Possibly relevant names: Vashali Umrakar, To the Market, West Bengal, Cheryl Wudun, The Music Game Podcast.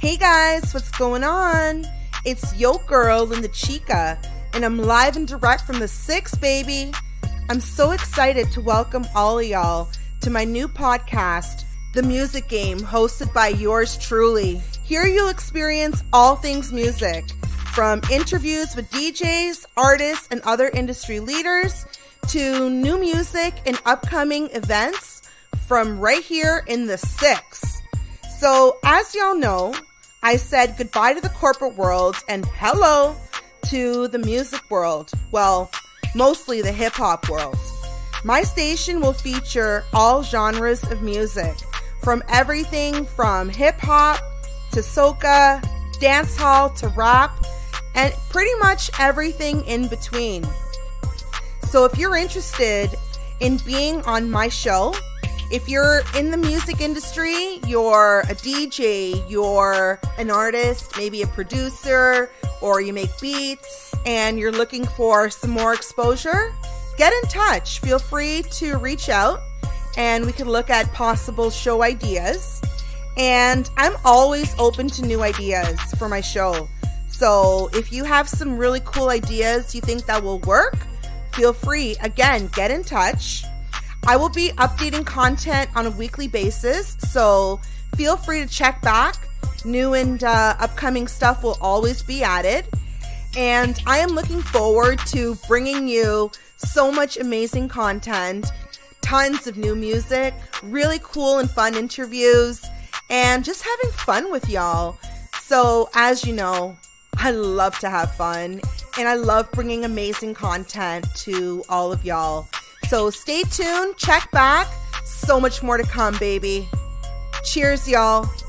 Hey guys, what's going on? It's yo girl, Linda Chica, and I'm live and direct from the 6, baby. I'm so excited to welcome all of y'all to my new podcast, The Music Game, hosted by yours truly. Here you'll experience all things music, from interviews with DJs, artists, and other industry leaders, to new music and upcoming events from right here in the 6. So, as y'all know, I said goodbye to the corporate world and hello to the music world. Well, mostly the hip-hop world. My station will feature all genres of music, from everything from hip-hop to soca, dancehall to rap, and pretty much everything in between. So if you're interested in being on my show, if you're in the music industry, you're a DJ, you're an artist, maybe a producer, or you make beats, and you're looking for some more exposure, get in touch. Feel free to reach out, and we can look at possible show ideas. And I'm always open to new ideas for my show. So if you have some really cool ideas you think that will work, feel free. Again, get in touch. I will be updating content on a weekly basis, so feel free to check back. New and upcoming stuff will always be added. And I am looking forward to bringing you so much amazing content, tons of new music, really cool and fun interviews, and just having fun with y'all. So as you know, I love to have fun, and I love bringing amazing content to all of y'all. So stay tuned, check back, so much more to come, baby. Cheers, y'all.